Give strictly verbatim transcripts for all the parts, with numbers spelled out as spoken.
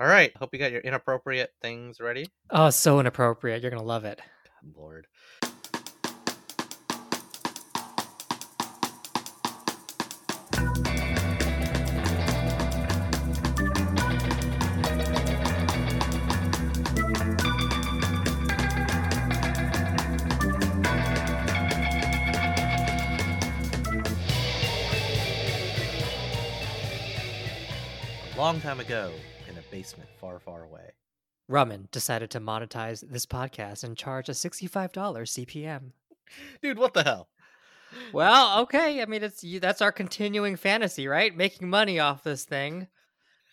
All right. Hope you got your inappropriate things ready. Oh, so inappropriate. You're going to love it. God, Lord. A long time ago, in a basement far, far away, Ramen decided to monetize this podcast and charge a sixty-five dollars C P M. Dude, what the hell? Well, okay. I mean, it's you, that's our continuing fantasy, right? Making money off this thing.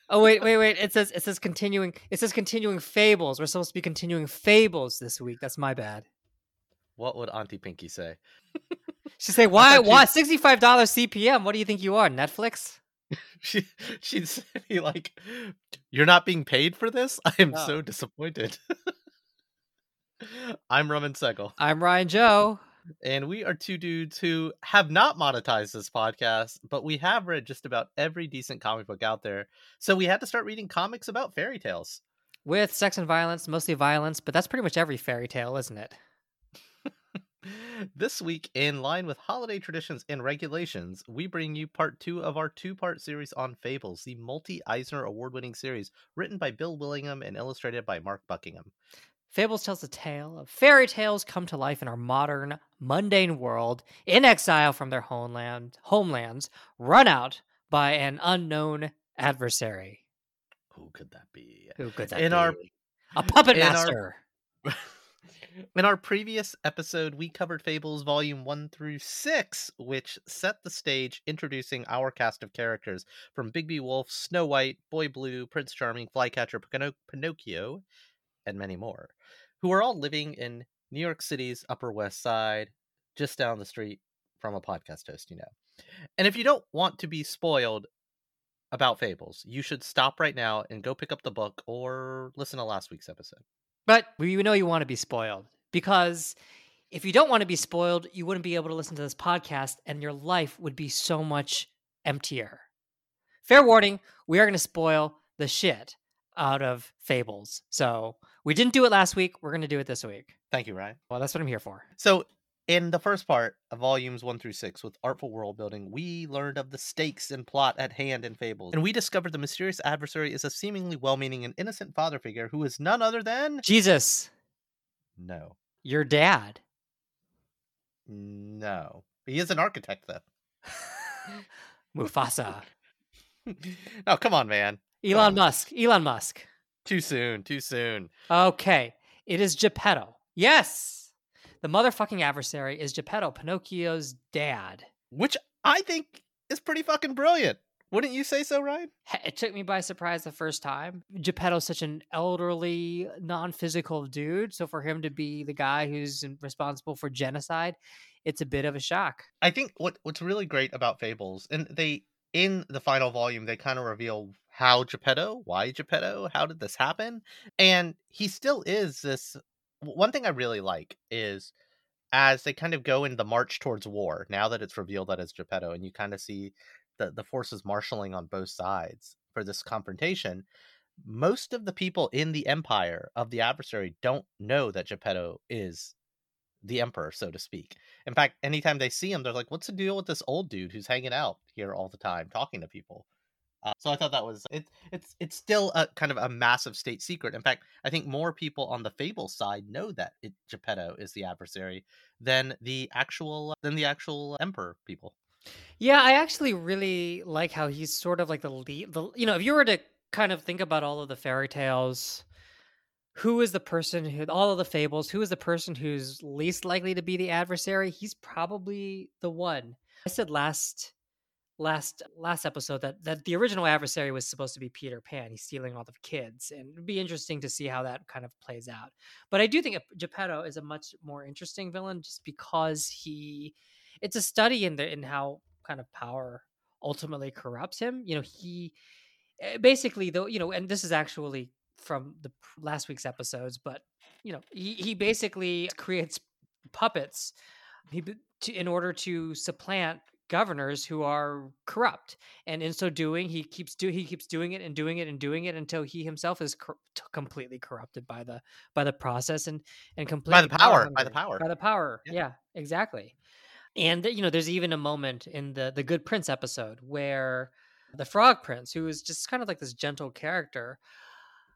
Oh, wait, wait, wait. It says it says continuing. It says continuing Fables. We're supposed to be continuing Fables this week. That's my bad. What would Auntie Pinky say? She'd say, "Why? Why sixty-five dollars C P M? What do you think you are, Netflix?" She, she'd say, like, "You're not being paid for this? I am oh. so disappointed." I'm Roman Segal. I'm Ryan Joe. And we are two dudes who have not monetized this podcast, but we have read just about every decent comic book out there. So we had to start reading comics about fairy tales. With sex and violence, mostly violence, but that's pretty much every fairy tale, isn't it? This week, in line with holiday traditions and regulations, we bring you part two of our two-part series on Fables, the multi-Eisner award-winning series written by Bill Willingham and illustrated by Mark Buckingham. Fables tells the tale of fairy tales come to life in our modern, mundane world, in exile from their homeland, homelands, run out by an unknown adversary. Who could that be? Who could that in be? Our, A puppet in master! Our... In our previous episode, we covered Fables Volume one through six, which set the stage, introducing our cast of characters from Bigby Wolf, Snow White, Boy Blue, Prince Charming, Flycatcher, Pinoc- Pinocchio, and many more, who are all living in New York City's Upper West Side, just down the street from a podcast host, you know. And if you don't want to be spoiled about Fables, you should stop right now and go pick up the book or listen to last week's episode. But we know you want to be spoiled, because if you don't want to be spoiled, you wouldn't be able to listen to this podcast and your life would be so much emptier. Fair warning, we are going to spoil the shit out of Fables. So we didn't do it last week. We're going to do it this week. Thank you, Ryan. Well, that's what I'm here for. So in the first part of volumes one through six, with artful world building, we learned of the stakes and plot at hand in Fables. And we discovered the mysterious adversary is a seemingly well-meaning and innocent father figure who is none other than... Jesus. No. Your dad. No. He is an architect, though. Mufasa. Oh, come on, man. Elon oh. Musk. Elon Musk. Too soon. Too soon. Okay. It is Geppetto. Yes. The motherfucking adversary is Geppetto, Pinocchio's dad. Which I think is pretty fucking brilliant. Wouldn't you say so, Ryan? It took me by surprise the first time. Geppetto's such an elderly, non-physical dude. So for him to be the guy who's responsible for genocide, it's a bit of a shock. I think what what's really great about Fables, and they... in the final volume, they kind of reveal how Geppetto, why Geppetto, how did this happen? And he still is this... One thing I really like is as they kind of go in the march towards war, now that it's revealed that it's Geppetto, and you kind of see the, the forces marshaling on both sides for this confrontation, most of the people in the empire of the adversary don't know that Geppetto is the emperor, so to speak. In fact, anytime they see him, they're like, what's the deal with this old dude who's hanging out here all the time talking to people? Uh, so I thought that was, it, it's it's still a kind of a massive state secret. In fact, I think more people on the Fable side know that it, Geppetto is the adversary than the actual than the actual emperor people. Yeah, I actually really like how he's sort of like the lead, the, you know, if you were to kind of think about all of the fairy tales, who is the person who, all of the fables, who is the person who's least likely to be the adversary? He's probably the one. I said last last last episode that that the original adversary was supposed to be Peter Pan. He's stealing all the kids, and it'd be interesting to see how that kind of plays out. But I do think Geppetto is a much more interesting villain, just because he it's a study in the in how kind of power ultimately corrupts him. You know, he basically, though, you know, and this is actually from the last week's episodes, but you know, he, he basically creates puppets he, to, in order to supplant governors who are corrupt, and in so doing, he keeps do he keeps doing it and doing it and doing it until he himself is cor- completely corrupted by the by the process and and completely by the power by the power by the power. Yeah, yeah, exactly. And you know, there's even a moment in the the Good Prince episode where the Frog Prince, who is just kind of like this gentle character,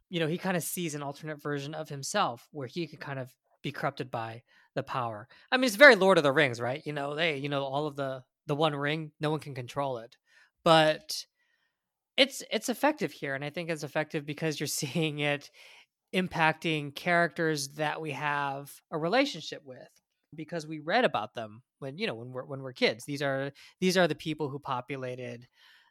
you know, he kind of sees an alternate version of himself where he could kind of be corrupted by the power. I mean, it's very Lord of the Rings, right? You know, they, you know, all of the the one ring, no one can control it, but it's it's effective here, and I think it's effective because you're seeing it impacting characters that we have a relationship with, because we read about them when, you know, when we're when we're kids. These are these are the people who populated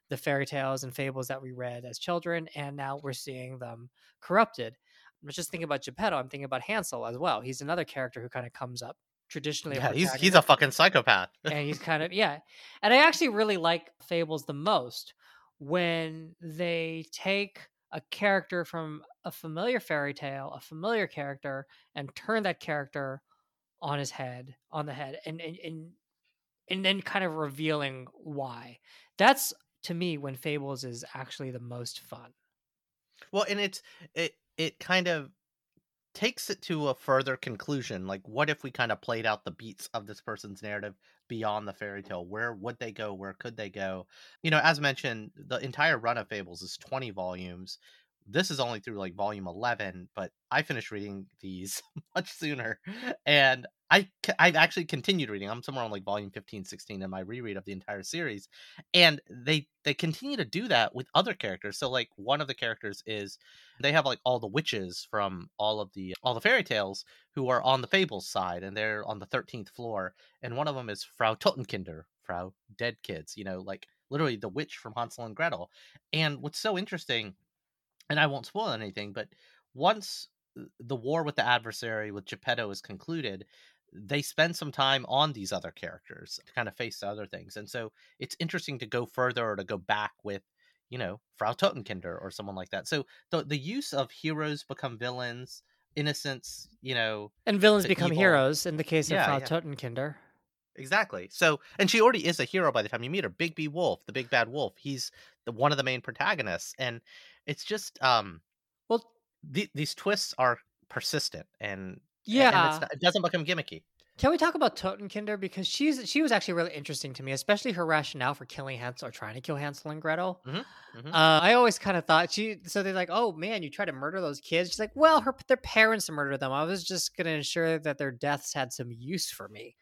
the fairy tales and fables that we read as children, and now we're seeing them corrupted. I was just thinking about Geppetto. I'm thinking about Hansel as well. He's another character who kind of comes up traditionally. Yeah, he's he's a fucking psychopath. And he's kind of, yeah. And I actually really like Fables the most when they take a character from a familiar fairy tale, a familiar character, and turn that character on his head, on the head, and and and, and then kind of revealing why. That's, to me, when Fables is actually the most fun. Well, and it's it it kind of takes it to a further conclusion. Like, what if we kind of played out the beats of this person's narrative beyond the fairy tale? Where would they go? Where could they go? You know, as mentioned, the entire run of Fables is twenty volumes. This is only through like volume eleven, but I finished reading these much sooner, and I, I've actually continued reading. I'm somewhere on like volume fifteen, sixteen in my reread of the entire series, and they they continue to do that with other characters. So like one of the characters is, they have like all the witches from all of the all the fairy tales who are on the Fables side, and they're on the thirteenth floor, and one of them is Frau Totenkinder, Frau Dead Kids, you know, like literally the witch from Hansel and Gretel. And what's so interesting, and I won't spoil anything, but once the war with the adversary with Geppetto is concluded, they spend some time on these other characters to kind of face the other things. And so it's interesting to go further or to go back with, you know, Frau Totenkinder or someone like that. So the the use of heroes become villains, innocents, you know. And villains become evil heroes in the case of yeah, Frau yeah. Totenkinder. Exactly. So, and she already is a hero by the time you meet her. Bigby Wolf, the big bad wolf, he's the one of the main protagonists. And it's just, um, well, th- these twists are persistent, and yeah, and it's not, it doesn't become gimmicky. Can we talk about Totenkinder? Because she's she was actually really interesting to me, especially her rationale for killing Hansel or trying to kill Hansel and Gretel. Mm-hmm. Mm-hmm. Uh, I always kind of thought she. So they're like, "Oh man, you try to murder those kids." She's like, "Well, her their parents murdered them. I was just gonna ensure that their deaths had some use for me."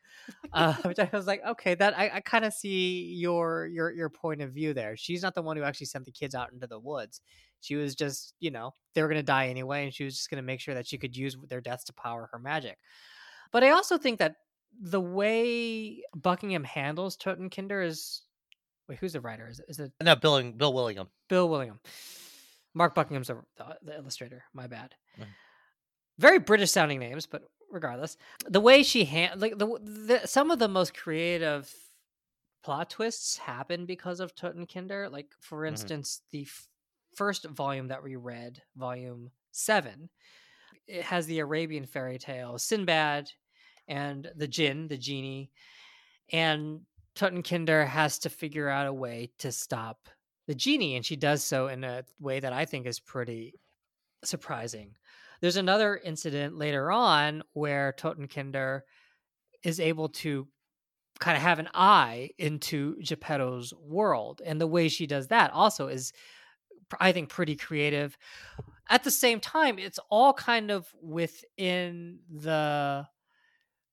uh, which I was like, okay, that I, I kind of see your your your point of view there. She's not the one who actually sent the kids out into the woods. She was just, you know, they were going to die anyway, and she was just going to make sure that she could use their deaths to power her magic. But I also think that the way Buckingham handles Totenkinder is, wait, who's the writer? Is it, is it no Bill Bill Willingham? Bill Willingham. Mark Buckingham's the, the illustrator. My bad. Mm. Very British sounding names, but. Regardless, the way she hand like the, the some of the most creative plot twists happen because of Totenkinder. Like, for instance, mm-hmm. the f- first volume that we read, volume seven, it has the Arabian fairy tale Sinbad and the jinn, the genie, and Totenkinder has to figure out a way to stop the genie, and she does so in a way that I think is pretty surprising. There's another incident later on where Totenkinder is able to kind of have an eye into Geppetto's world. And the way she does that also is, I think, pretty creative. At the same time, it's all kind of within the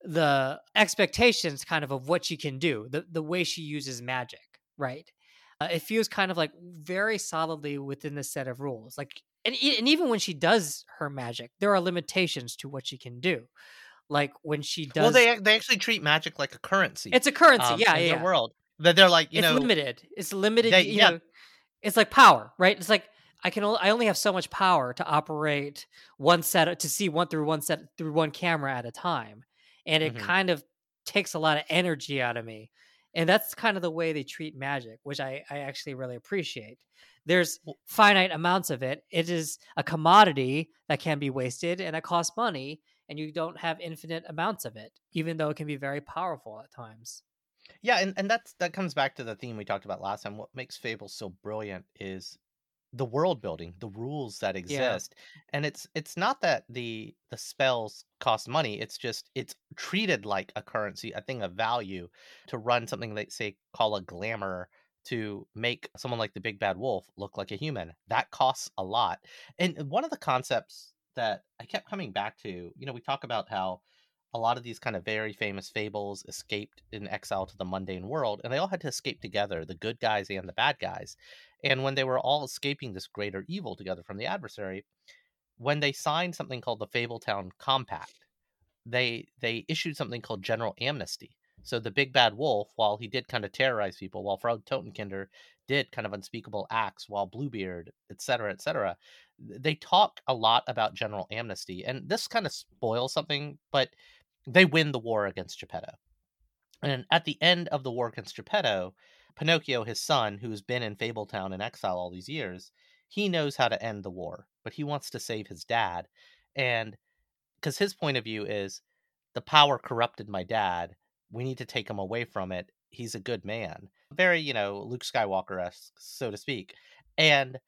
the expectations kind of of what she can do, the, the way she uses magic, right? Uh, it feels kind of like very solidly within the set of rules. Like, And, and even when she does her magic, there are limitations to what she can do. Like when she does, well, they they actually treat magic like a currency. It's a currency, um, yeah, in yeah. The world that they're like, you it's know, limited. It's limited. They, you yeah. know, it's like power, right? It's like I can I only have so much power to operate one set to see one through one set through one camera at a time, and it mm-hmm. kind of takes a lot of energy out of me. And that's kind of the way they treat magic, which I, I actually really appreciate. There's finite amounts of it. It is a commodity that can be wasted, and it costs money, and you don't have infinite amounts of it, even though it can be very powerful at times. Yeah, and, and that's that comes back to the theme we talked about last time. What makes Fables so brilliant is the world building, the rules that exist. Yeah. And it's it's not that the the spells cost money, it's just it's treated like a currency, a thing of value, to run something they say call a glamour to make someone like the big bad wolf look like a human. That costs a lot. And one of the concepts that I kept coming back to, you know, we talk about how a lot of these kind of very famous fables escaped in exile to the mundane world, and they all had to escape together, the good guys and the bad guys. And when they were all escaping this greater evil together from the adversary, when they signed something called the Fabletown Compact, they they issued something called general amnesty. So the big bad wolf, while he did kind of terrorize people, while Frau Totenkinder did kind of unspeakable acts, while Bluebeard, et cetera, et cetera, they talk a lot about general amnesty. And this kind of spoils something, but they win the war against Geppetto. And at the end of the war against Geppetto, Pinocchio, his son, who's been in Fabletown in exile all these years, he knows how to end the war, but he wants to save his dad. And because his point of view is the power corrupted my dad. We need to take him away from it. He's a good man. Very, you know, Luke Skywalker-esque, so to speak. And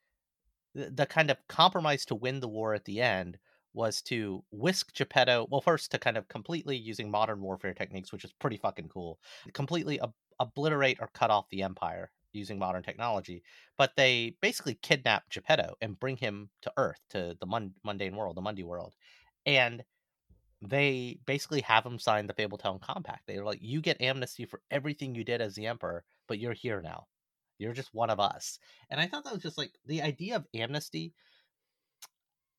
the, the kind of compromise to win the war at the end was to whisk Geppetto, well, first to kind of completely, using modern warfare techniques, which is pretty fucking cool, completely ob- obliterate or cut off the empire using modern technology. But they basically kidnap Geppetto and bring him to Earth, to the mun- mundane world, the Mundi world. And they basically have him sign the Fabletown Compact. They're like, you get amnesty for everything you did as the emperor, but you're here now. You're just one of us. And I thought that was just like the idea of amnesty,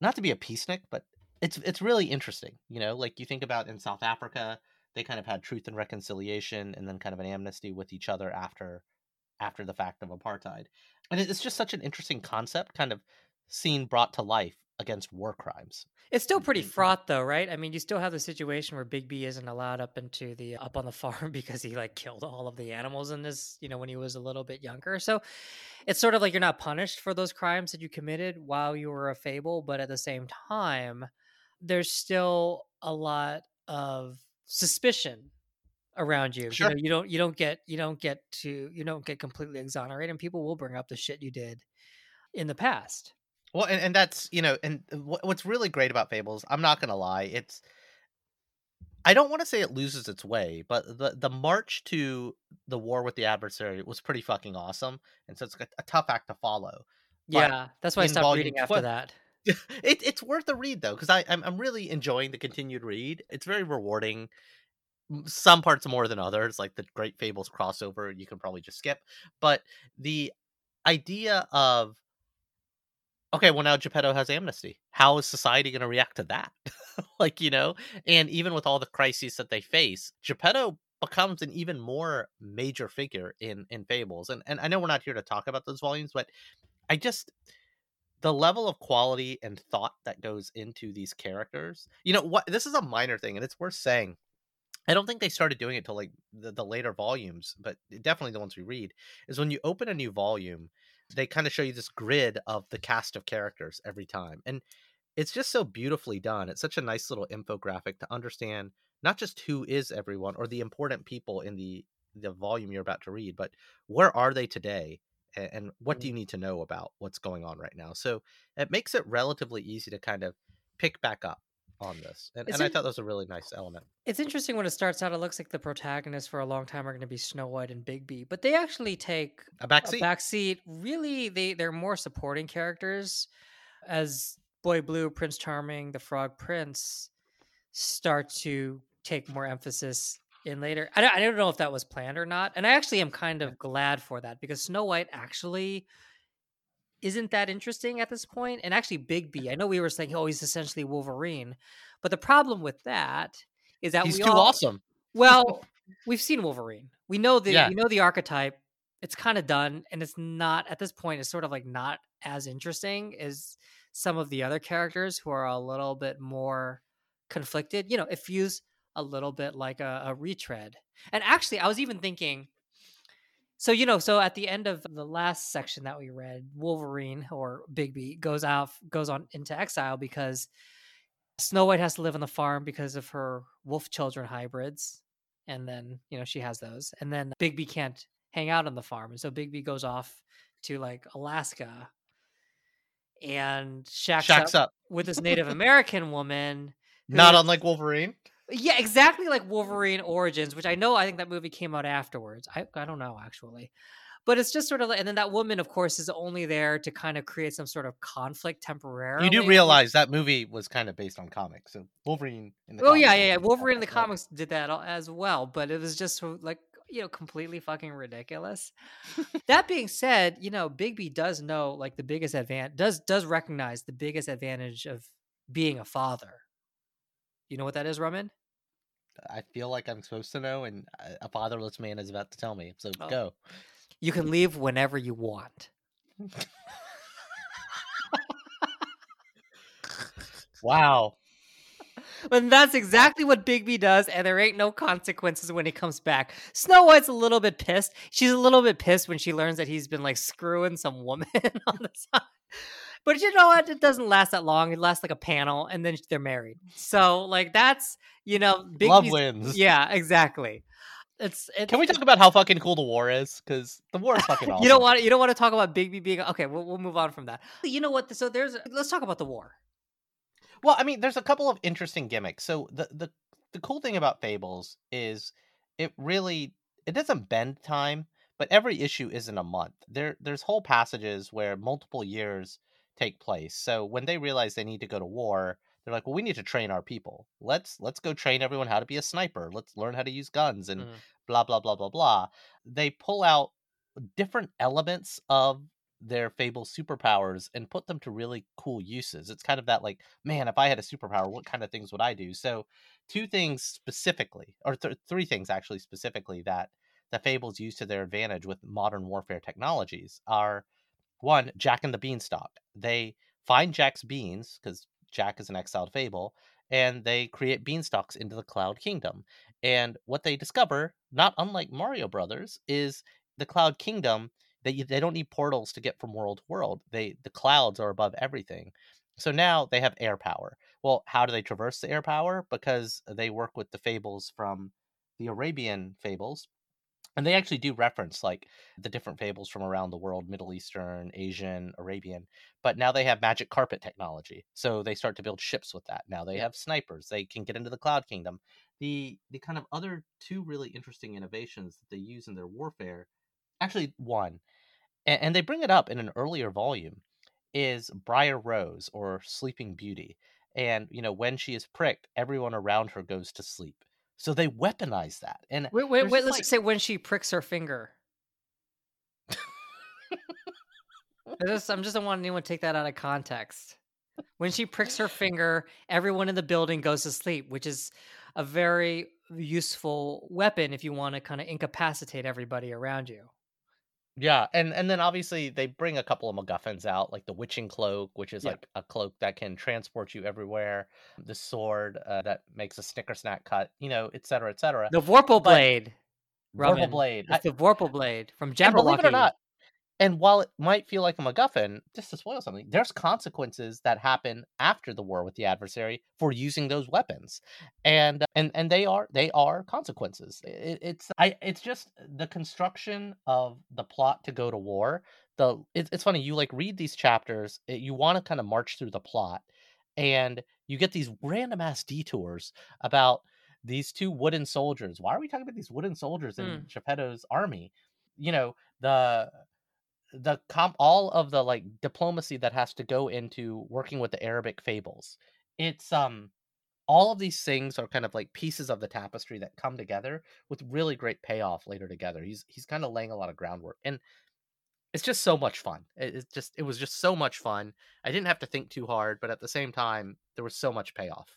not to be a peacenik, but it's it's really interesting. You know, like you think about in South Africa, they kind of had truth and reconciliation and then kind of an amnesty with each other after after the fact of apartheid. And it's just such an interesting concept, kind of seen brought to life against war crimes. It's still pretty fraught though, right? I mean, you still have the situation where Bigby isn't allowed up into the up on the farm because he like killed all of the animals in this, you know, when he was a little bit younger. So it's sort of like you're not punished for those crimes that you committed while you were a fable, but at the same time, there's still a lot of suspicion around you. Sure. You know, you don't you don't get you don't get to you don't get completely exonerated, and people will bring up the shit you did in the past. Well, and, and that's, you know, and what's really great about Fables, I'm not going to lie, it's, I don't want to say it loses its way, but the, the march to the war with the adversary was pretty fucking awesome. And so it's a, a tough act to follow. But yeah, that's why I stopped reading after that. It, it's worth a read, though, because I'm, I'm really enjoying the continued read. It's very rewarding. Some parts more than others, like the Great Fables crossover, you can probably just skip. But the idea of, okay, well, now Geppetto has amnesty. How is society going to react to that? Like, you know, and even with all the crises that they face, Geppetto becomes an even more major figure in, in Fables. And and I know we're not here to talk about those volumes, but I just, the level of quality and thought that goes into these characters, you know, what this is a minor thing, and it's worth saying. I don't think they started doing it till like the, the later volumes, but definitely the ones we read, is when you open a new volume, they kind of show you this grid of the cast of characters every time. And it's just so beautifully done. It's such a nice little infographic to understand not just who is everyone or the important people in the, the volume you're about to read, but where are they today and what do you need to know about what's going on right now? So it makes it relatively easy to kind of pick back up on this. And, and I thought that was a really nice element. It's interesting when it starts out, it looks like the protagonists for a long time are going to be Snow White and Bigby, but they actually take a backseat. A backseat. Really, they, they're more supporting characters as Boy Blue, Prince Charming, the Frog Prince start to take more emphasis in later. I don't, I don't know if that was planned or not. And I actually am kind of glad for that because Snow White actually isn't that interesting at this point. And actually Bigby, I know we were saying, oh, he's essentially Wolverine. But the problem with that is that he's we too all, awesome. Well, we've seen Wolverine. We know the yeah. we know the archetype. It's kind of done. And it's not, at this point, it's sort of like not as interesting as some of the other characters who are a little bit more conflicted. You know, it feels a little bit like a, a retread. And actually, I was even thinking, So, you know, so at the end of the last section that we read, Wolverine or Bigby goes out, goes on into exile because Snow White has to live on the farm because of her wolf children hybrids. And then, you know, she has those. And then Bigby can't hang out on the farm. And so Bigby goes off to like Alaska and shacks, shacks up, up with this Native American woman. Not is, unlike Wolverine. Yeah, exactly like Wolverine Origins, which I know, I think that movie came out afterwards. I, I don't know, actually. But it's just sort of, and then that woman, of course, is only there to kind of create some sort of conflict temporarily. You do realize that movie was kind of based on comics. So Wolverine in the oh, comics. Oh, yeah, yeah, yeah. Wolverine in the comics did that as well. But it was just like, you know, completely fucking ridiculous. That being said, you know, Bigby does know like the biggest advantage, does, does recognize the biggest advantage of being a father. You know what that is, Roman? I feel like I'm supposed to know, and a fatherless man is about to tell me. So oh. go. You can leave whenever you want. Wow. And that's exactly what Bigby does, and there ain't no consequences when he comes back. Snow White's a little bit pissed. She's a little bit pissed when she learns that he's been, like, screwing some woman on the side. But you know what? It doesn't last that long. It lasts like a panel, and then they're married. So, like, that's, you know... Bigby's, love wins. Yeah, exactly. It's, it's, Can we talk about how fucking cool the war is? Because the war is fucking awesome. You don't want to, you don't want to talk about Bigby being okay. We'll, we'll move on from that. You know what? So there's let's talk about the war. Well, I mean, there's a couple of interesting gimmicks. So the the the cool thing about Fables is it really it doesn't bend time, but every issue isn't a month. There there's whole passages where multiple years take place. So when they realize they need to go to war, they're like, well, we need to train our people. Let's let's go train everyone how to be a sniper. Let's learn how to use guns and mm-hmm. blah, blah, blah, blah, blah. They pull out different elements of their Fable superpowers and put them to really cool uses. It's kind of that like, man, if I had a superpower, what kind of things would I do? So two things specifically, or th- three things actually specifically that the Fables use to their advantage with modern warfare technologies are, one, Jack and the Beanstalk. They find Jack's beans, because Jack is an exiled fable, and they create beanstalks into the Cloud Kingdom. And what they discover, not unlike Mario Brothers, is the Cloud Kingdom, they, they don't need portals to get from world to world. They, the clouds are above everything. So now they have air power. Well, how do they traverse the air power? Because they work with the fables from the Arabian fables. And they actually do reference like the different fables from around the world, Middle Eastern, Asian, Arabian. But now they have magic carpet technology. So they start to build ships with that. Now they have snipers. They can get into the Cloud Kingdom. The the kind of other two really interesting innovations that they use in their warfare, actually one, and, and they bring it up in an earlier volume, is Briar Rose or Sleeping Beauty. And, you know, when she is pricked, everyone around her goes to sleep. So they weaponize that. And wait, wait, wait. Let's like... say when she pricks her finger. I just, I'm just don't want anyone to take that out of context. When she pricks her finger, everyone in the building goes to sleep, which is a very useful weapon if you want to kind of incapacitate everybody around you. Yeah, and, and then obviously they bring a couple of MacGuffins out, like the witching cloak, which is yeah. like a cloak that can transport you everywhere, the sword uh, that makes a snickersnack cut, you know, et cetera, et cetera. The Vorpal Blade. Vorpal Blade. It's I, the Vorpal Blade from Jabberwocky. Believe it or not, and while it might feel like a MacGuffin, just to spoil something, there's consequences that happen after the war with the adversary for using those weapons, and and and they are they are consequences. It, it's I it's just the construction of the plot to go to war. The it, it's funny you like read these chapters, it, you want to kind of march through the plot, and you get these random ass detours about these two wooden soldiers. Why are we talking about these wooden soldiers in mm. Geppetto's army? You know the. The comp, all of the like diplomacy that has to go into working with the Arabic fables. It's um, all of these things are kind of like pieces of the tapestry that come together with really great payoff later together. He's he's kind of laying a lot of groundwork, and it's just so much fun. It, it's just it was just so much fun. I didn't have to think too hard, but at the same time, there was so much payoff.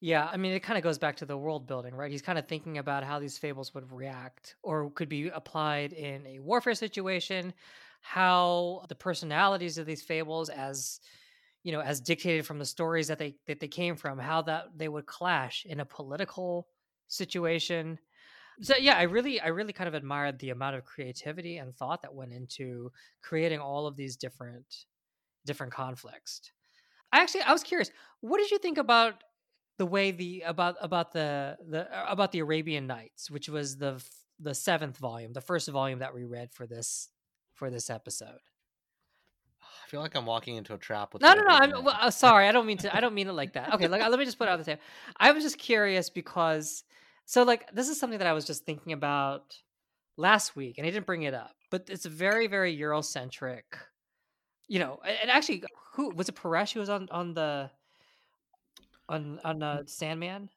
Yeah, I mean, it kind of goes back to the world building, right? He's kind of thinking about how these fables would react or could be applied in a warfare situation. How the personalities of these fables, as you know, as dictated from the stories that they that they came from, how that they would clash in a political situation. So yeah, I really I really kind of admired the amount of creativity and thought that went into creating all of these different different conflicts. I actually I was curious, what did you think about the way the about about the the about the Arabian Nights, which was the the seventh volume, the first volume that we read for this for this episode. I feel like I'm walking into a trap with. No, no, no. I'm well, sorry. I don't mean to. I don't mean it like that. Okay, like let me just put it on the table. I was just curious because, so like this is something that I was just thinking about last week, and I didn't bring it up, but it's a very, very Eurocentric. You know, and actually, who was it? Paresh who was on on the on on uh, Sandman.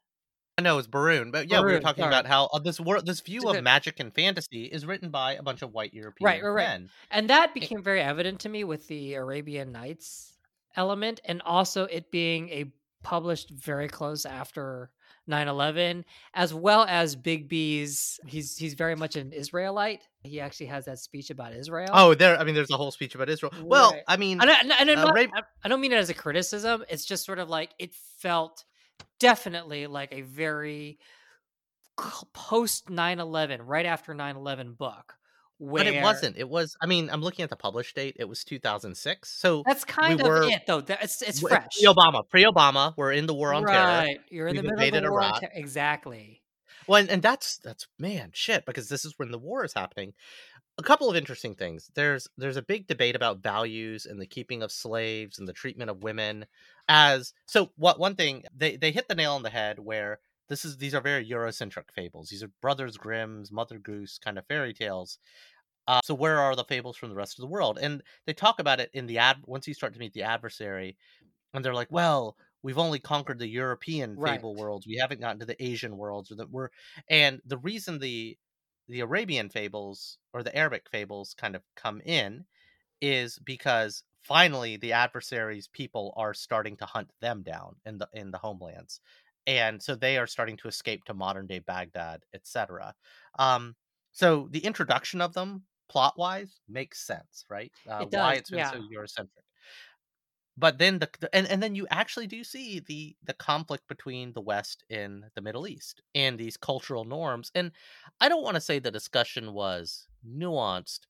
I know it's Barun, but yeah, Barun, we were talking sorry. about how uh, this world, this view of magic and fantasy is written by a bunch of white European right, right, men, right. And that became very evident to me with the Arabian Nights element, and also it being a published very close after nine eleven, as well as Bigby's. He's he's very much an Israelite. He actually has that speech about Israel. Oh, there. I mean, there's a whole speech about Israel. Right. Well, I mean, I don't, I, don't, uh, Rab- I don't mean it as a criticism. It's just sort of like it felt definitely like a very post nine eleven, right after nine eleven book. Where... But it wasn't. It was. I mean, I'm looking at the published date. It was two thousand six. So that's kind we of were, it, though. It's it's fresh. Pre-Obama. Pre-Obama. We're in the war on right. terror. Right. You're in We've the middle of the war. On ter- exactly. Well, and, and that's that's man shit because this is when the war is happening. A couple of interesting things. There's there's a big debate about values and the keeping of slaves and the treatment of women. As so, what one thing they they hit the nail on the head where this is these are very Eurocentric fables. These are Brothers Grimm's, Mother Goose kind of fairy tales. Uh, so where are the fables from the rest of the world? And they talk about it in the ad. Once you start to meet the adversary, and they're like, well, we've only conquered the European right. fable worlds. We haven't gotten to the Asian worlds, or that we're. And the reason the the Arabian fables or the Arabic fables kind of come in is because finally the adversary's people are starting to hunt them down in the in the homelands, and so they are starting to escape to modern day Baghdad, et cetera. Um, so the introduction of them. Plot-wise, makes sense, right? Uh, it does, why it's been yeah. so Eurocentric. But then the and, and then you actually do see the the conflict between the West and the Middle East and these cultural norms. And I don't want to say the discussion was nuanced,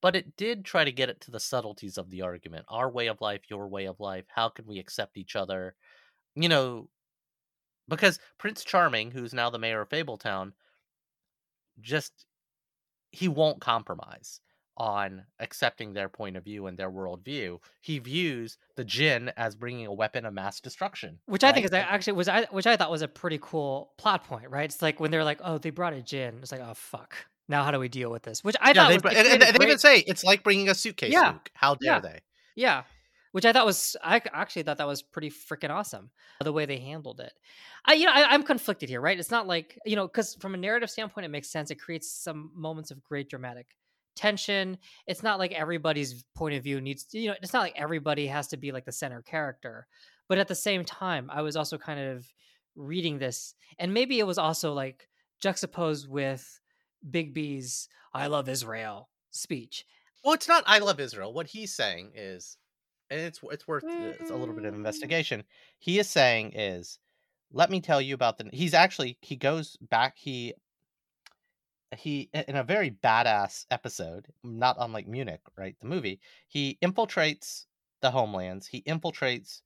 but it did try to get it to the subtleties of the argument. Our way of life, your way of life. How can we accept each other? You know, because Prince Charming, who's now the mayor of Fabletown, just. He won't compromise on accepting their point of view and their worldview. He views the djinn as bringing a weapon of mass destruction, which right? I think is actually was I, which I thought was a pretty cool plot point, right? It's like when they're like, "Oh, they brought a djinn." It's like, "Oh, fuck! Now how do we deal with this?" Which I yeah, thought they, was, and, and, and they even say it's like bringing a suitcase. Yeah, Luke. How dare yeah. they? Yeah, which I thought was I actually thought that was pretty freaking awesome the way they handled it. I you know I, I'm conflicted here, right? It's not like you know because from a narrative standpoint, it makes sense. It creates some moments of great dramatic tension. It's not like everybody's point of view needs to, you know. It's not like everybody has to be like the center character. But at the same time, I was also kind of reading this, and maybe it was also like juxtaposed with Bigby's "I love Israel" speech. Well, it's not "I love Israel." What he's saying is. And it's it's worth it's a little bit of investigation. He is saying is, let me tell you about the. He's actually he goes back he he in a very badass episode, not unlike Munich, right? The movie. He infiltrates the homelands. He infiltrates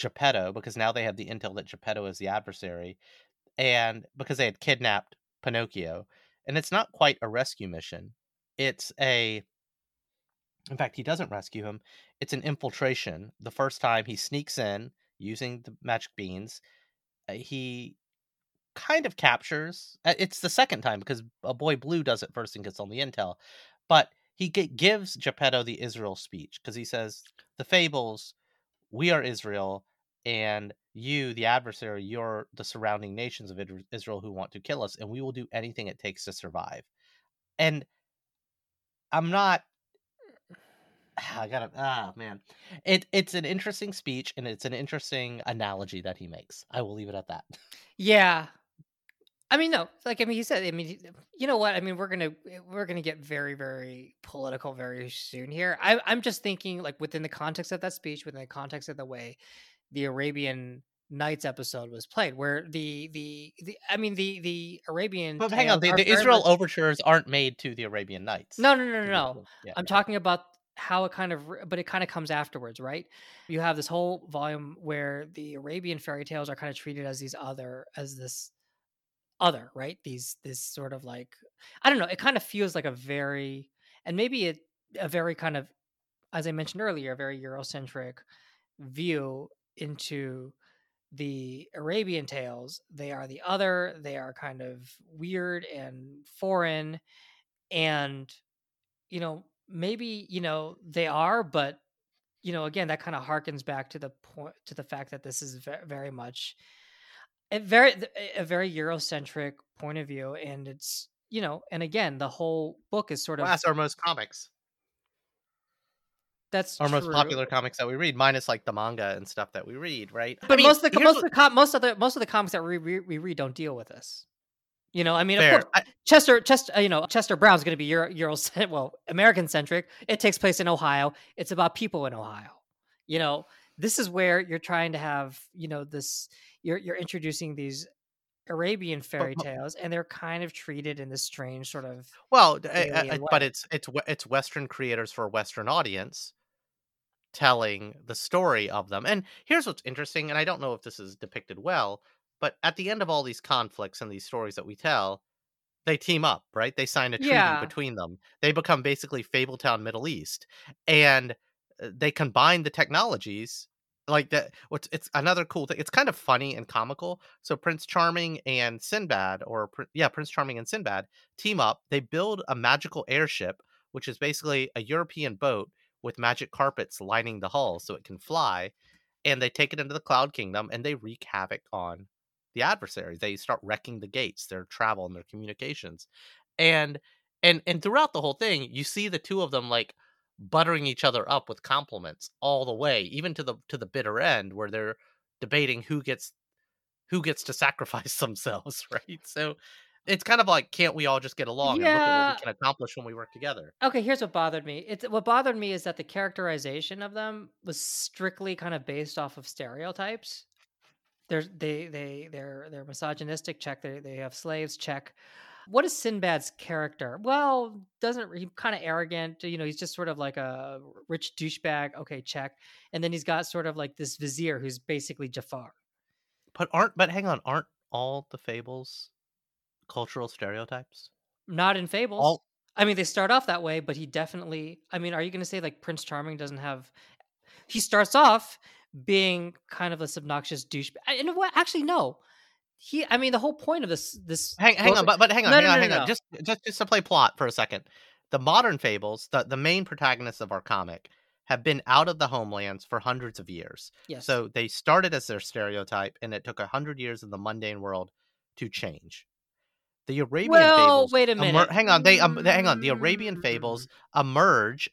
Geppetto because now they have the intel that Geppetto is the adversary, and because they had kidnapped Pinocchio, and it's not quite a rescue mission. It's a In fact, he doesn't rescue him. It's an infiltration. The first time he sneaks in using the magic beans, he kind of captures. It's the second time because a Boy Blue does it first and gets on the intel. But he gives Geppetto the Israel speech because he says, the fables, we are Israel, and you, the adversary, you're the surrounding nations of Israel who want to kill us, and we will do anything it takes to survive. And I'm not... I gotta, ah, man. It, it's an interesting speech, and it's an interesting analogy that he makes. I will leave it at that. Yeah. I mean, no, like, I mean, he said, I mean, you know what? I mean, we're going to, we're going to get very, very political very soon here. I, I'm just thinking, like, within the context of that speech, within the context of the way the Arabian Nights episode was played, where the, the, the I mean, the, the Arabian. But hang on, the, the Israel overtures aren't made to the Arabian Nights. No, no, no, no, no. Yeah. I'm talking about how it kind of, but it kind of comes afterwards, right? You have this whole volume where the Arabian fairy tales are kind of treated as these other, as this other, right? These, this sort of like, I don't know, it kind of feels like a very, and maybe it, a very kind of, as I mentioned earlier, a very Eurocentric view into the Arabian tales. They are the other, they are kind of weird and foreign, and, you know, maybe, you know, they are, but, you know, again, that kind of harkens back to the point, to the fact that this is ve- very much a very a very Eurocentric point of view, and it's, you know, and again, the whole book is sort of, well, that's our most comics. That's our true. Most popular comics that we read, minus like the manga and stuff that we read, right? But I mean, most of the most what... of the com- most of the most of the comics that we we, we read don't deal with this. You know, I mean, Fair. Of course, I, Chester, Chester, you know, Chester Brown's going to be Euro, Euro, well, American centric. It takes place in Ohio. It's about people in Ohio. You know, this is where you're trying to have, you know, this. You're you're introducing these Arabian fairy tales, and they're kind of treated in this strange sort of. Well, I, I, but it's it's it's Western creators for a Western audience, telling the story of them. And here's what's interesting, and I don't know if this is depicted well. But at the end of all these conflicts and these stories that we tell, they team up, right? They sign a treaty yeah. between them. They become basically Fabletown Middle East, and they combine the technologies like that. What's it's another cool thing. It's kind of funny and comical. So Prince Charming and Sinbad, or yeah, Prince Charming and Sinbad team up. They build a magical airship, which is basically a European boat with magic carpets lining the hull so it can fly. And they take it into the Cloud Kingdom, and they wreak havoc on the adversaries. They start wrecking the gates, their travel and their communications, and and and throughout the whole thing you see the two of them like buttering each other up with compliments all the way, even to the to the bitter end where they're debating who gets who gets to sacrifice themselves, right? So it's kind of like, can't we all just get along yeah. and look at what we can accomplish when we work together? Okay, here's what bothered me. It's what bothered me is that the characterization of them was strictly kind of based off of stereotypes. They're, they, they, they're, they're misogynistic, check. They, they have slaves, check. What is Sinbad's character? Well, doesn't he kind of arrogant, you know, he's just sort of like a rich douchebag. Okay, check. And then he's got sort of like this vizier who's basically Jafar. But aren't, but hang on, aren't all the fables cultural stereotypes? Not in Fables. All... I mean, they start off that way, but he definitely, I mean, are you going to say like Prince Charming doesn't have, he starts off being kind of this obnoxious douchebag. And actually, no, he. I mean, the whole point of this, this. Hang, hang on, but but hang on, no, hang no, on, no, hang no, on. No. Just just just to play plot for a second. The modern fables, the, the main protagonists of our comic, have been out of the homelands for hundreds of years. Yes. So they started as their stereotype, and it took a hundred years in the mundane world to change. The Arabian. Well, fables wait a minute. Emer- hang on, they um, hang on. The Arabian fables emerge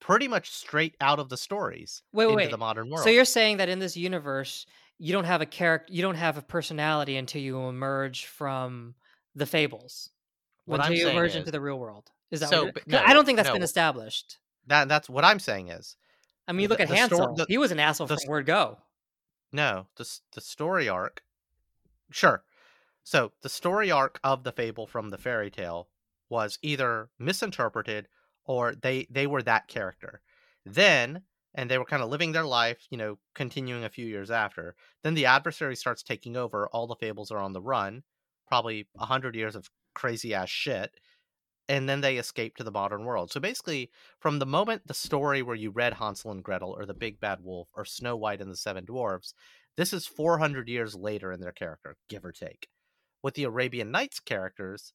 pretty much straight out of the stories wait, into wait. the modern world. So you're saying that in this universe, you don't have a character, you don't have a personality until you emerge from the fables. What until I'm you emerge is, into the real world. Is that so, what no, I don't think that's no. been established. That that's what I'm saying is. I mean, you look the, at the Hansel. Sto- the, he was an asshole the, from word go. No, the the story arc. Sure. So the story arc of the fable from the fairy tale was either misinterpreted or they, they were that character. Then, and they were kind of living their life, you know, continuing a few years after. Then the adversary starts taking over. All the fables are on the run. Probably one hundred years of crazy-ass shit. And then they escape to the modern world. So basically, from the moment the story where you read Hansel and Gretel or The Big Bad Wolf or Snow White and the Seven Dwarfs, this is four hundred years later in their character, give or take. With the Arabian Nights characters...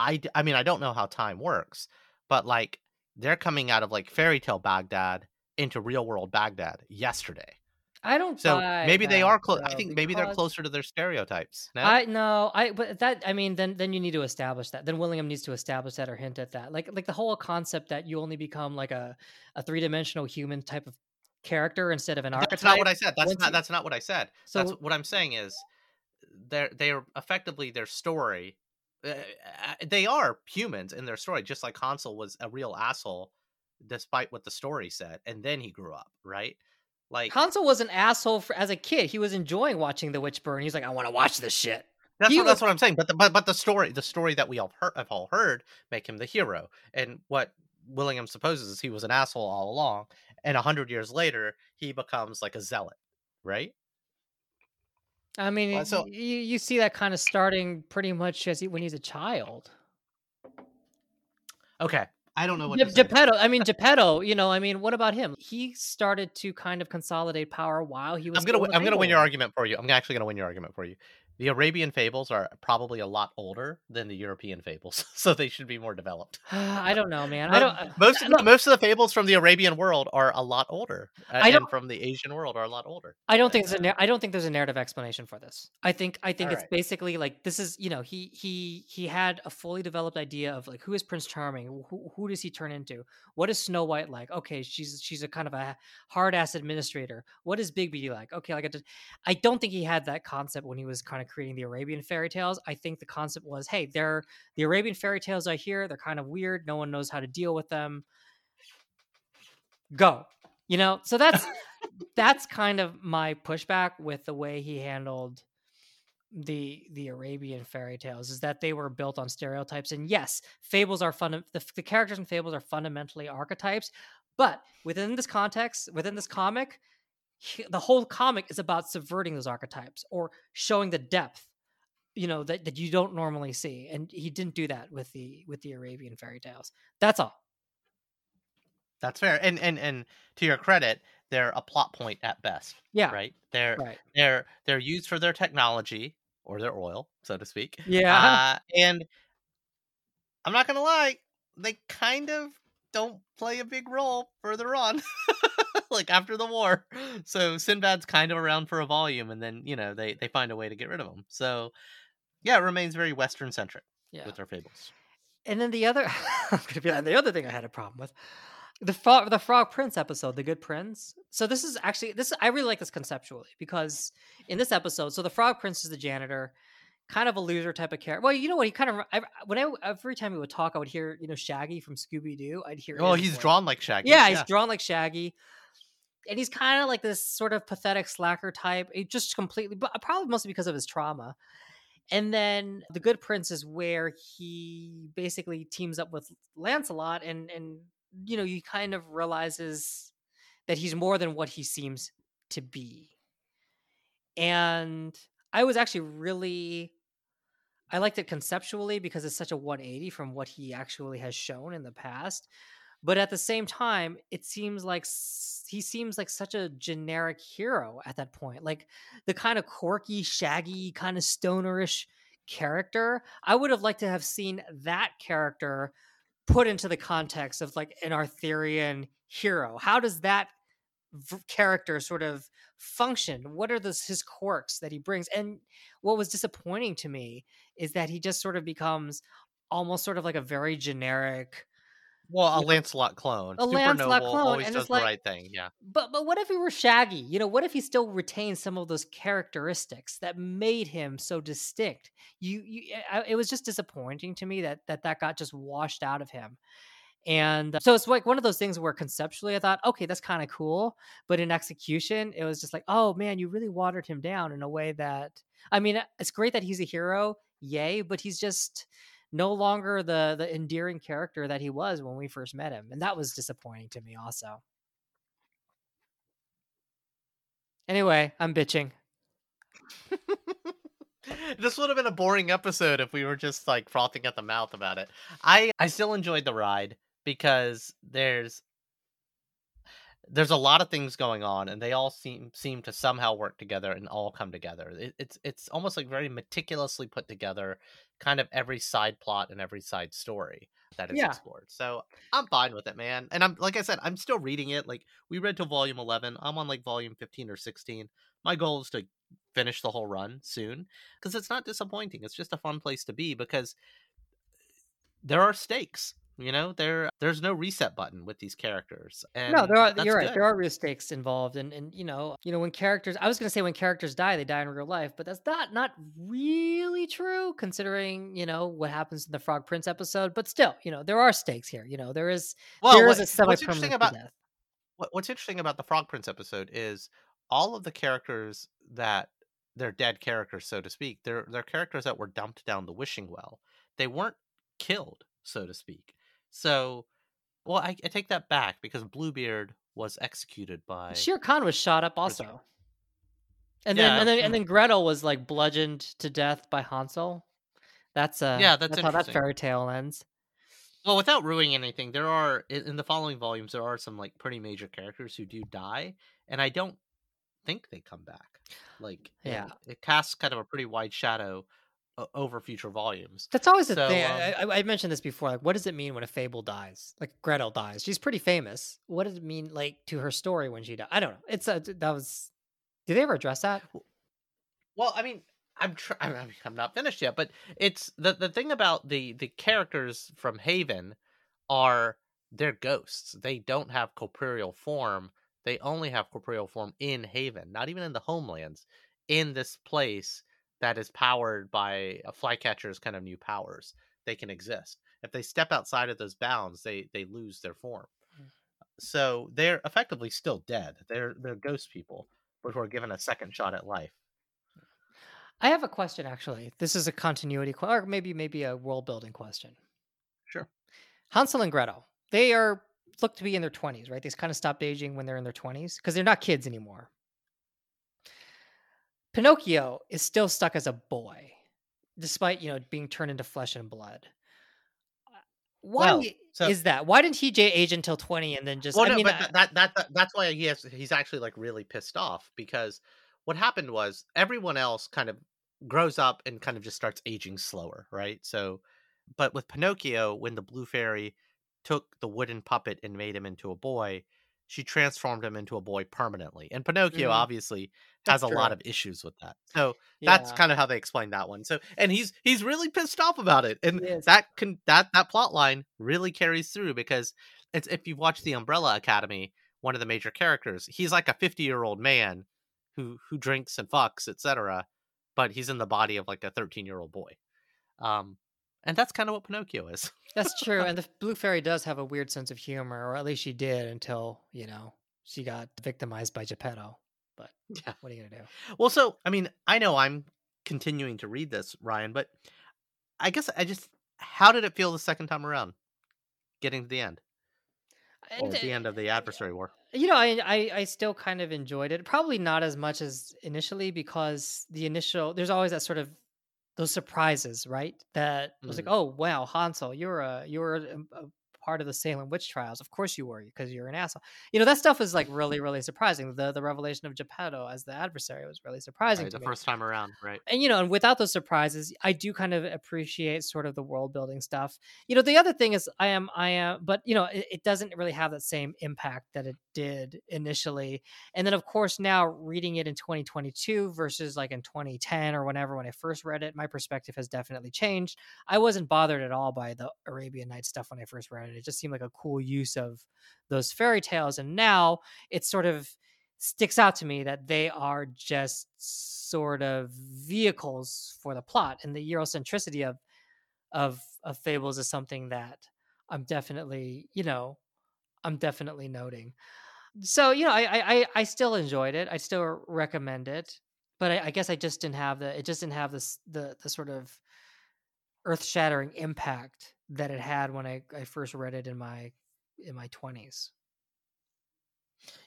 I, I mean, I don't know how time works, but like they're coming out of like fairy tale Baghdad into real world Baghdad yesterday. I don't. So maybe that, they are close. I think maybe they're closer to their stereotypes. No? I no. I but that I mean, then then you need to establish that. Then Willingham needs to establish that or hint at that. Like like the whole concept that you only become like a, a three dimensional human type of character instead of an archetype. That's not what I said. That's Once not you... that's not what I said. So that's what I'm saying is they're they're effectively their story. Uh, they are humans in their story, just like Hansel was a real asshole despite what the story said, and then he grew up, right? Like Hansel was an asshole for, as a kid. He was enjoying watching the witch burn. He's like, I want to watch this shit. That's what, was... that's what I'm saying. But the, but, but the story the story that we all heard, have all heard make him the hero, and what Willingham supposes he was an asshole all along, and a hundred years later he becomes like a zealot, right? I mean, well, so, you, you see that kind of starting pretty much as he, when he's a child. Okay, I don't know what Ge- Geppetto. I mean, Geppetto. You know, I mean, what about him? He started to kind of consolidate power while he was. I'm gonna. I'm gonna win your argument for you. I'm actually gonna win your argument for you. The Arabian fables are probably a lot older than the European fables, so they should be more developed. I don't know, man. I don't. Most of the, most of the fables from the Arabian world are a lot older, uh, I don't, and from the Asian world are a lot older. I don't think there's a, I don't think there's a narrative explanation for this. I think I think All it's right. basically like this is, you know, he he he had a fully developed idea of like, who is Prince Charming? Who who does he turn into? What is Snow White like? Okay, she's she's a kind of a hard ass administrator. What is Bigby like? Okay, like I did, I don't think he had that concept when he was kind of creating the Arabian fairy tales. I think the concept was, hey, they're the Arabian fairy tales I hear, they're kind of weird. No one knows how to deal with them. Go, you know, so that's, that's kind of my pushback with the way he handled the, the Arabian fairy tales, is that they were built on stereotypes. And yes, fables are fun. The, the characters in fables are fundamentally archetypes, but within this context, within this comic, the whole comic is about subverting those archetypes or showing the depth, you know, that, that you don't normally see. And he didn't do that with the with the Arabian fairy tales. That's all. That's fair. And and and to your credit, they're a plot point at best. Yeah. Right. They're right. they're they're used for their technology or their oil, so to speak. Yeah. Uh, and I'm not gonna lie, they kind of don't play a big role further on. Like after the war, so Sinbad's kind of around for a volume, and then, you know, they they find a way to get rid of him. So yeah, it remains very Western centric yeah. with our fables. And then the other the other thing I had a problem with, the frog, the Frog Prince episode, The Good Prince. So this is actually this I really like this conceptually, because in this episode, so the Frog Prince is the janitor, kind of a loser type of character. Well, you know what? He kind of I, when I every time he would talk, I would hear, you know, Shaggy from Scooby Doo. I'd hear. Oh, he's voice. drawn like Shaggy. Yeah, yeah, he's drawn like Shaggy. And he's kind of like this sort of pathetic slacker type. It just completely, but probably mostly because of his trauma. And then The Good Prince is where he basically teams up with Lancelot, and and you know, he kind of realizes that he's more than what he seems to be. And I was actually really, I liked it conceptually because it's such a one eighty from what he actually has shown in the past. But at the same time, it seems like he seems like such a generic hero at that point. Like the kind of quirky, Shaggy, kind of stonerish character. I would have liked to have seen that character put into the context of like an Arthurian hero. How does that v- character sort of function? What are those, his quirks that he brings? And what was disappointing to me is that he just sort of becomes almost sort of like a very generic... Well, a Lancelot clone. A Super Lancelot noble, clone. Always and does it's like, the right thing, yeah. But but what if he were Shaggy? You know, what if he still retained some of those characteristics that made him so distinct? You, you It was just disappointing to me that, that that got just washed out of him. And so it's like one of those things where conceptually I thought, okay, that's kind of cool. But in execution, it was just like, oh man, you really watered him down in a way that... I mean, it's great that he's a hero, yay, but he's just... no longer the the endearing character that he was when we first met him. And that was disappointing to me also. Anyway, I'm bitching. This would have been a boring episode if we were just like frothing at the mouth about it. I, I still enjoyed the ride because there's there's a lot of things going on, and they all seem seem to somehow work together and all come together. It, it's it's almost like very meticulously put together, kind of every side plot and every side story that is yeah. explored. So I'm fine with it, man. And I'm like I said, I'm still reading it. Like we read to volume eleven. I'm on like volume fifteen or sixteen. My goal is to finish the whole run soon because it's not disappointing. It's just a fun place to be because there are stakes. You know, there there's no reset button with these characters. And no, there are. You're right. Good. There are real stakes involved, and and you know, you know, when characters, I was going to say when characters die, they die in real life, but that's not not really true, considering, you know, what happens in the Frog Prince episode. But still, you know, there are stakes here. You know, there is well, there what, is a semi-permanent about, death. What, what's interesting about the Frog Prince episode is all of the characters that they're dead characters, so to speak. They're they're characters that were dumped down the wishing well. They weren't killed, so to speak. So Well, I, I take that back, because Bluebeard was executed by... Shere Khan was shot up also. And yeah. then and then, and then Gretel was like bludgeoned to death by Hansel. That's uh, yeah, that's, that's how that fairy tale ends. Well, without ruining anything, there are, in the following volumes, there are some like pretty major characters who do die, and I don't think they come back. Like, yeah, it, it casts kind of a pretty wide shadow over future volumes. That's always the so, thing. Um, I, I mentioned this before. Like, what does it mean when a fable dies? Like, Gretel dies. She's pretty famous. What does it mean, like, to her story when she died? I don't know. It's a, that was. Did they ever address that? Well, I mean, I'm tr- I mean, I'm not finished yet, but it's the the thing about the the characters from Haven are they're ghosts. They don't have corporeal form. They only have corporeal form in Haven. Not even in the homelands. In this place that is powered by a Flycatcher's kind of new powers. They can exist. If they step outside of those bounds, they, they lose their form. So they're effectively still dead. They're they're ghost people, but who are given a second shot at life. I have a question, actually. This is a continuity qu- or maybe maybe a world-building question. Sure. Hansel and Gretel, they are look to be in their twenties, right? They kind of stopped aging when they're in their twenties because they're not kids anymore. Pinocchio is still stuck as a boy, despite, you know, being turned into flesh and blood. Why well, so, is that? Why didn't he age until twenty and then just... Well, I no, mean, but I, that, that, that, that's why he has, he's actually, like, really pissed off, because what happened was everyone else kind of grows up and kind of just starts aging slower, right? So, but with Pinocchio, when the Blue Fairy took the wooden puppet and made him into a boy, she transformed him into a boy permanently. And Pinocchio mm-hmm. obviously that's has a true. lot of issues with that. So yeah. that's kind of how they explain that one. So, and he's, he's really pissed off about it. And yes. that can, that, that plot line really carries through, because it's, if you've watched the Umbrella Academy, one of the major characters, he's like a fifty year old man who, who drinks and fucks, et cetera, but he's in the body of like a thirteen year old boy. Um, And that's kind of what Pinocchio is. That's true. And the Blue Fairy does have a weird sense of humor, or at least she did until, you know, she got victimized by Geppetto. But yeah. what are you going to do? Well, so, I mean, I know I'm continuing to read this, Ryan, but I guess I just, how did it feel the second time around getting to the end? Or the end of the adversary war? You know, I, I I still kind of enjoyed it. Probably not as much as initially, because the initial, there's always that sort of, those surprises, right? That mm. was like, oh wow, Hansel, you're a you're a, a part of the Salem witch trials. Of course you were, because you're an asshole. You know, that stuff is like really, really surprising. The the revelation of Geppetto as the adversary was really surprising right, to the me. first time around, right? And you know, and without those surprises, I do kind of appreciate sort of the world building stuff. You know, the other thing is, I am, I am, but you know, it, it doesn't really have that same impact that it did initially. And then of course now reading it in twenty twenty-two versus like in twenty ten or whenever, when I first read it, my perspective has definitely changed. I wasn't bothered at all by the Arabian Nights stuff when I first read it. It just seemed like a cool use of those fairy tales. And now it sort of sticks out to me that they are just sort of vehicles for the plot, and the Eurocentricity of, of, of Fables is something that I'm definitely, you know, I'm definitely noting. So, you know, I, I, I still enjoyed it. I still recommend it, but I, I guess I just didn't have the, it just didn't have this, the, the sort of earth shattering impact that it had when I, I first read it in my, in my twenties.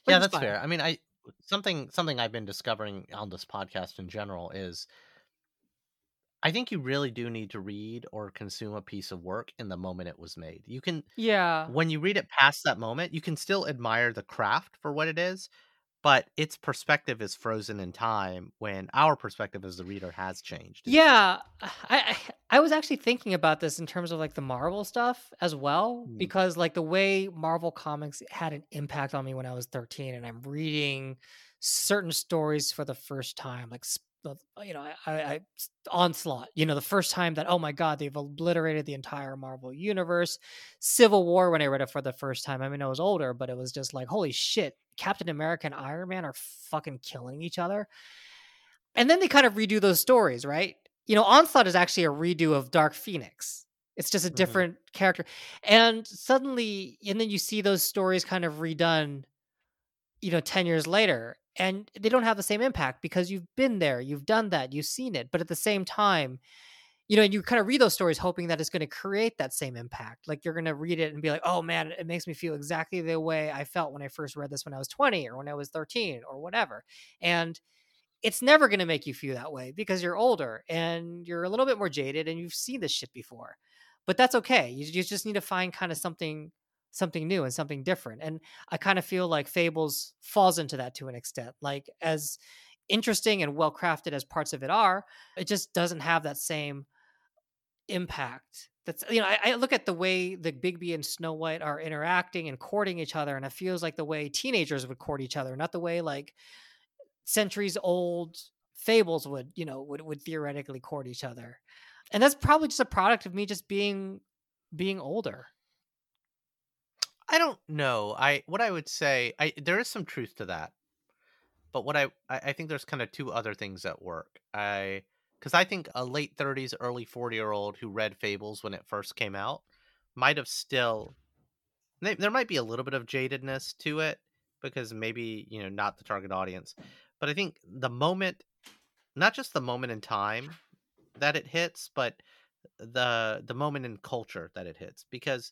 But yeah, that's fair. I mean, I, something, something I've been discovering on this podcast in general is I think you really do need to read or consume a piece of work in the moment it was made. You can, yeah. when you read it past that moment, you can still admire the craft for what it is, but its perspective is frozen in time when our perspective as the reader has changed. Yeah. I, I was actually thinking about this in terms of like the Marvel stuff as well, mm. because like the way Marvel Comics had an impact on me when I was thirteen, and I'm reading certain stories for the first time, like you know, I, I Onslaught, you know, the first time that, oh my God, they've obliterated the entire Marvel universe. Civil War, when I read it for the first time, I mean, I was older, but it was just like, holy shit, Captain America and Iron Man are fucking killing each other. And then they kind of redo those stories, right? You know, Onslaught is actually a redo of Dark Phoenix. It's just a different mm-hmm. character. And suddenly, and then you see those stories kind of redone, you know, ten years later. And they don't have the same impact because you've been there, you've done that, you've seen it. But at the same time, you know, you kind of read those stories hoping that it's going to create that same impact. Like you're going to read it and be like, oh man, it makes me feel exactly the way I felt when I first read this when I was twenty or when I was thirteen or whatever. And it's never going to make you feel that way because you're older and you're a little bit more jaded and you've seen this shit before, but that's okay. You, you just need to find kind of something, something new and something different. And I kind of feel like Fables falls into that to an extent, like as interesting and well-crafted as parts of it are, it just doesn't have that same impact. That's, you know, I, I look at the way the Bigby and Snow White are interacting and courting each other, and it feels like the way teenagers would court each other, not the way like centuries old fables would, you know, would, would theoretically court each other. And that's probably just a product of me just being, being older. I don't know. I, what I would say, I, there is some truth to that, but what I, I think there's kind of two other things at work. I, cause I think a late thirties, early forty year old who read Fables when it first came out might've still, they, there might be a little bit of jadedness to it because maybe, you know, not the target audience. But I think the moment, not just the moment in time that it hits, but the the moment in culture that it hits. Because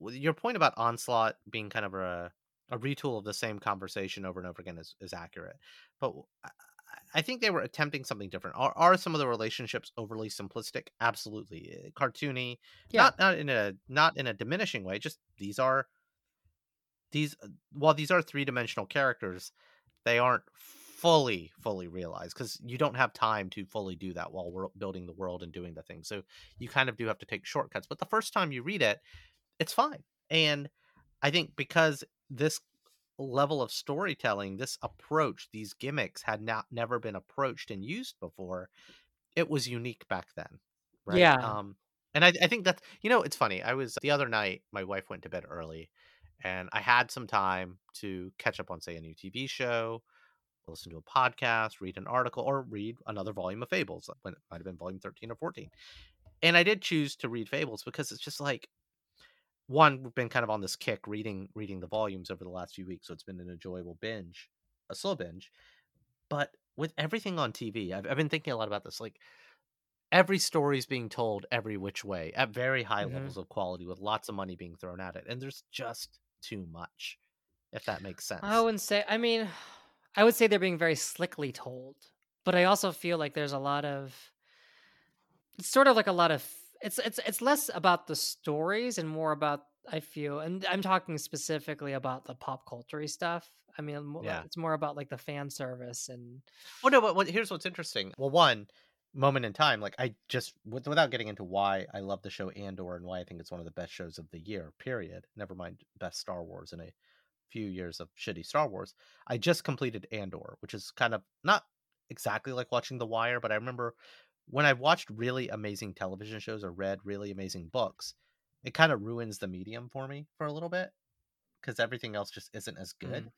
your point about Onslaught being kind of a, a retool of the same conversation over and over again is, is accurate. But I think they were attempting something different. Are, are some of the relationships overly simplistic? Absolutely. Cartoony. Yeah. Not not in a not in a diminishing way. Just these are these while these are three-dimensional characters, they aren't fully fully realized because you don't have time to fully do that while we're building the world and doing the thing, so you kind of do have to take shortcuts. But the first time you read it, it's fine. And I think because this level of storytelling, this approach, these gimmicks had not never been approached and used before, it was unique back then, right? Yeah. um and I, I think that's, you know, it's funny, I was the other night, my wife went to bed early and I had some time to catch up on, say, a new T V show, listen to a podcast, read an article, or read another volume of Fables. When it might have been volume thirteen or fourteen. And I did choose to read Fables because it's just like, one, we've been kind of on this kick reading reading the volumes over the last few weeks, so it's been an enjoyable binge, a slow binge. But with everything on T V, I've, I've been thinking a lot about this, like every story is being told every which way at very high mm-hmm. levels of quality with lots of money being thrown at it. And there's just too much, if that makes sense. I wouldn't say, I mean, I would say they're being very slickly told, but I also feel like there's a lot of, it's sort of like a lot of, it's it's it's less about the stories and more about, I feel, and I'm talking specifically about the pop culture stuff. I mean, yeah. It's more about like the fan service and. Well, no, but what, here's what's interesting. Well, one, moment in time, like I just, without getting into why I love the show Andor and why I think it's one of the best shows of the year, period. Never mind best Star Wars in a few years of shitty Star Wars. I just completed Andor, which is kind of not exactly like watching The Wire, but I remember when I've watched really amazing television shows or read really amazing books, it kind of ruins the medium for me for a little bit because everything else just isn't as good. Mm.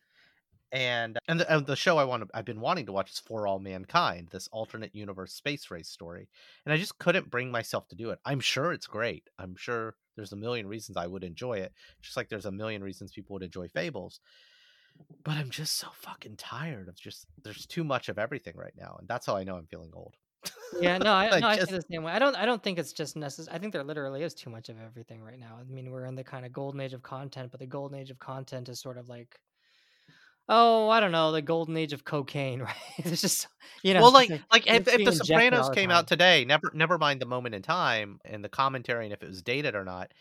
And and the, and the show I want to, I've been wanting to watch is For All Mankind, this alternate universe space race story. And I just couldn't bring myself to do it. I'm sure it's great. I'm sure there's a million reasons I would enjoy it, just like there's a million reasons people would enjoy Fables. But I'm just so fucking tired of just, there's too much of everything right now. And that's how I know I'm feeling old. Yeah, no, I, no, I just... feel the same way. I don't, I don't think it's just necessary. I think there literally is too much of everything right now. I mean, we're in the kind of golden age of content, but the golden age of content is sort of like, oh, I don't know, the golden age of cocaine, right? It's just, you know. Well, like, like, like if, if The Sopranos came out today, never never mind the moment in time and the commentary and if it was dated or not,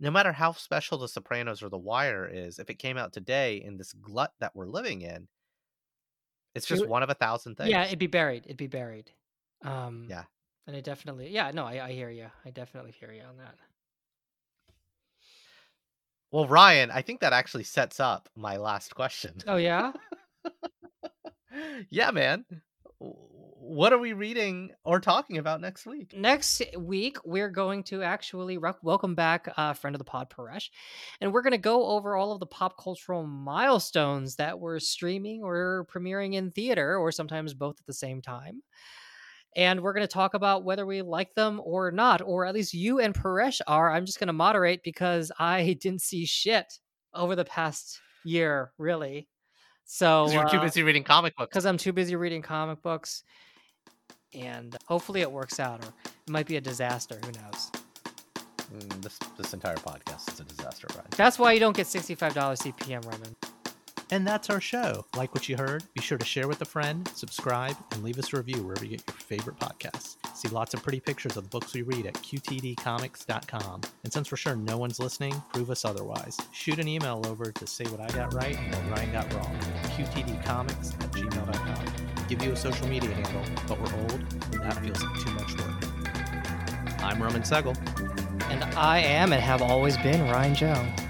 no matter how special The Sopranos or The Wire is, if it came out today in this glut that we're living in, it's just it, one of a thousand things. Yeah, it'd be buried. It'd be buried. Um, yeah. And it definitely, yeah, no, I, I hear you. I definitely hear you on that. Well, Ryan, I think that actually sets up my last question. Oh, yeah? Yeah, man. What are we reading or talking about next week? Next week, we're going to actually rec- welcome back a friend of the pod, Paresh. And we're going to go over all of the pop cultural milestones that we're streaming or premiering in theater, or sometimes both at the same time. And we're going to talk about whether we like them or not, or at least you and Paresh are. I'm just going to moderate because I didn't see shit over the past year, really. So you're uh, too busy reading comic books. Because I'm too busy reading comic books. and hopefully it works out, or it might be a disaster. Who knows? Mm, this this entire podcast is a disaster ride. That's why you don't get sixty-five dollars C P M, Roman. And that's our show. Like what you heard? Be sure to share with a friend, subscribe, and leave us a review wherever you get your favorite podcasts. See lots of pretty pictures of the books we read at Q T D comics dot com. And since we're sure no one's listening, prove us otherwise. Shoot an email over to say what I got right and what Ryan got wrong. Q T D comics at gmail dot com. Give you a social media handle, but we're old, and that feels like too much work. I'm Roman Segal. And I am and have always been Ryan Jones.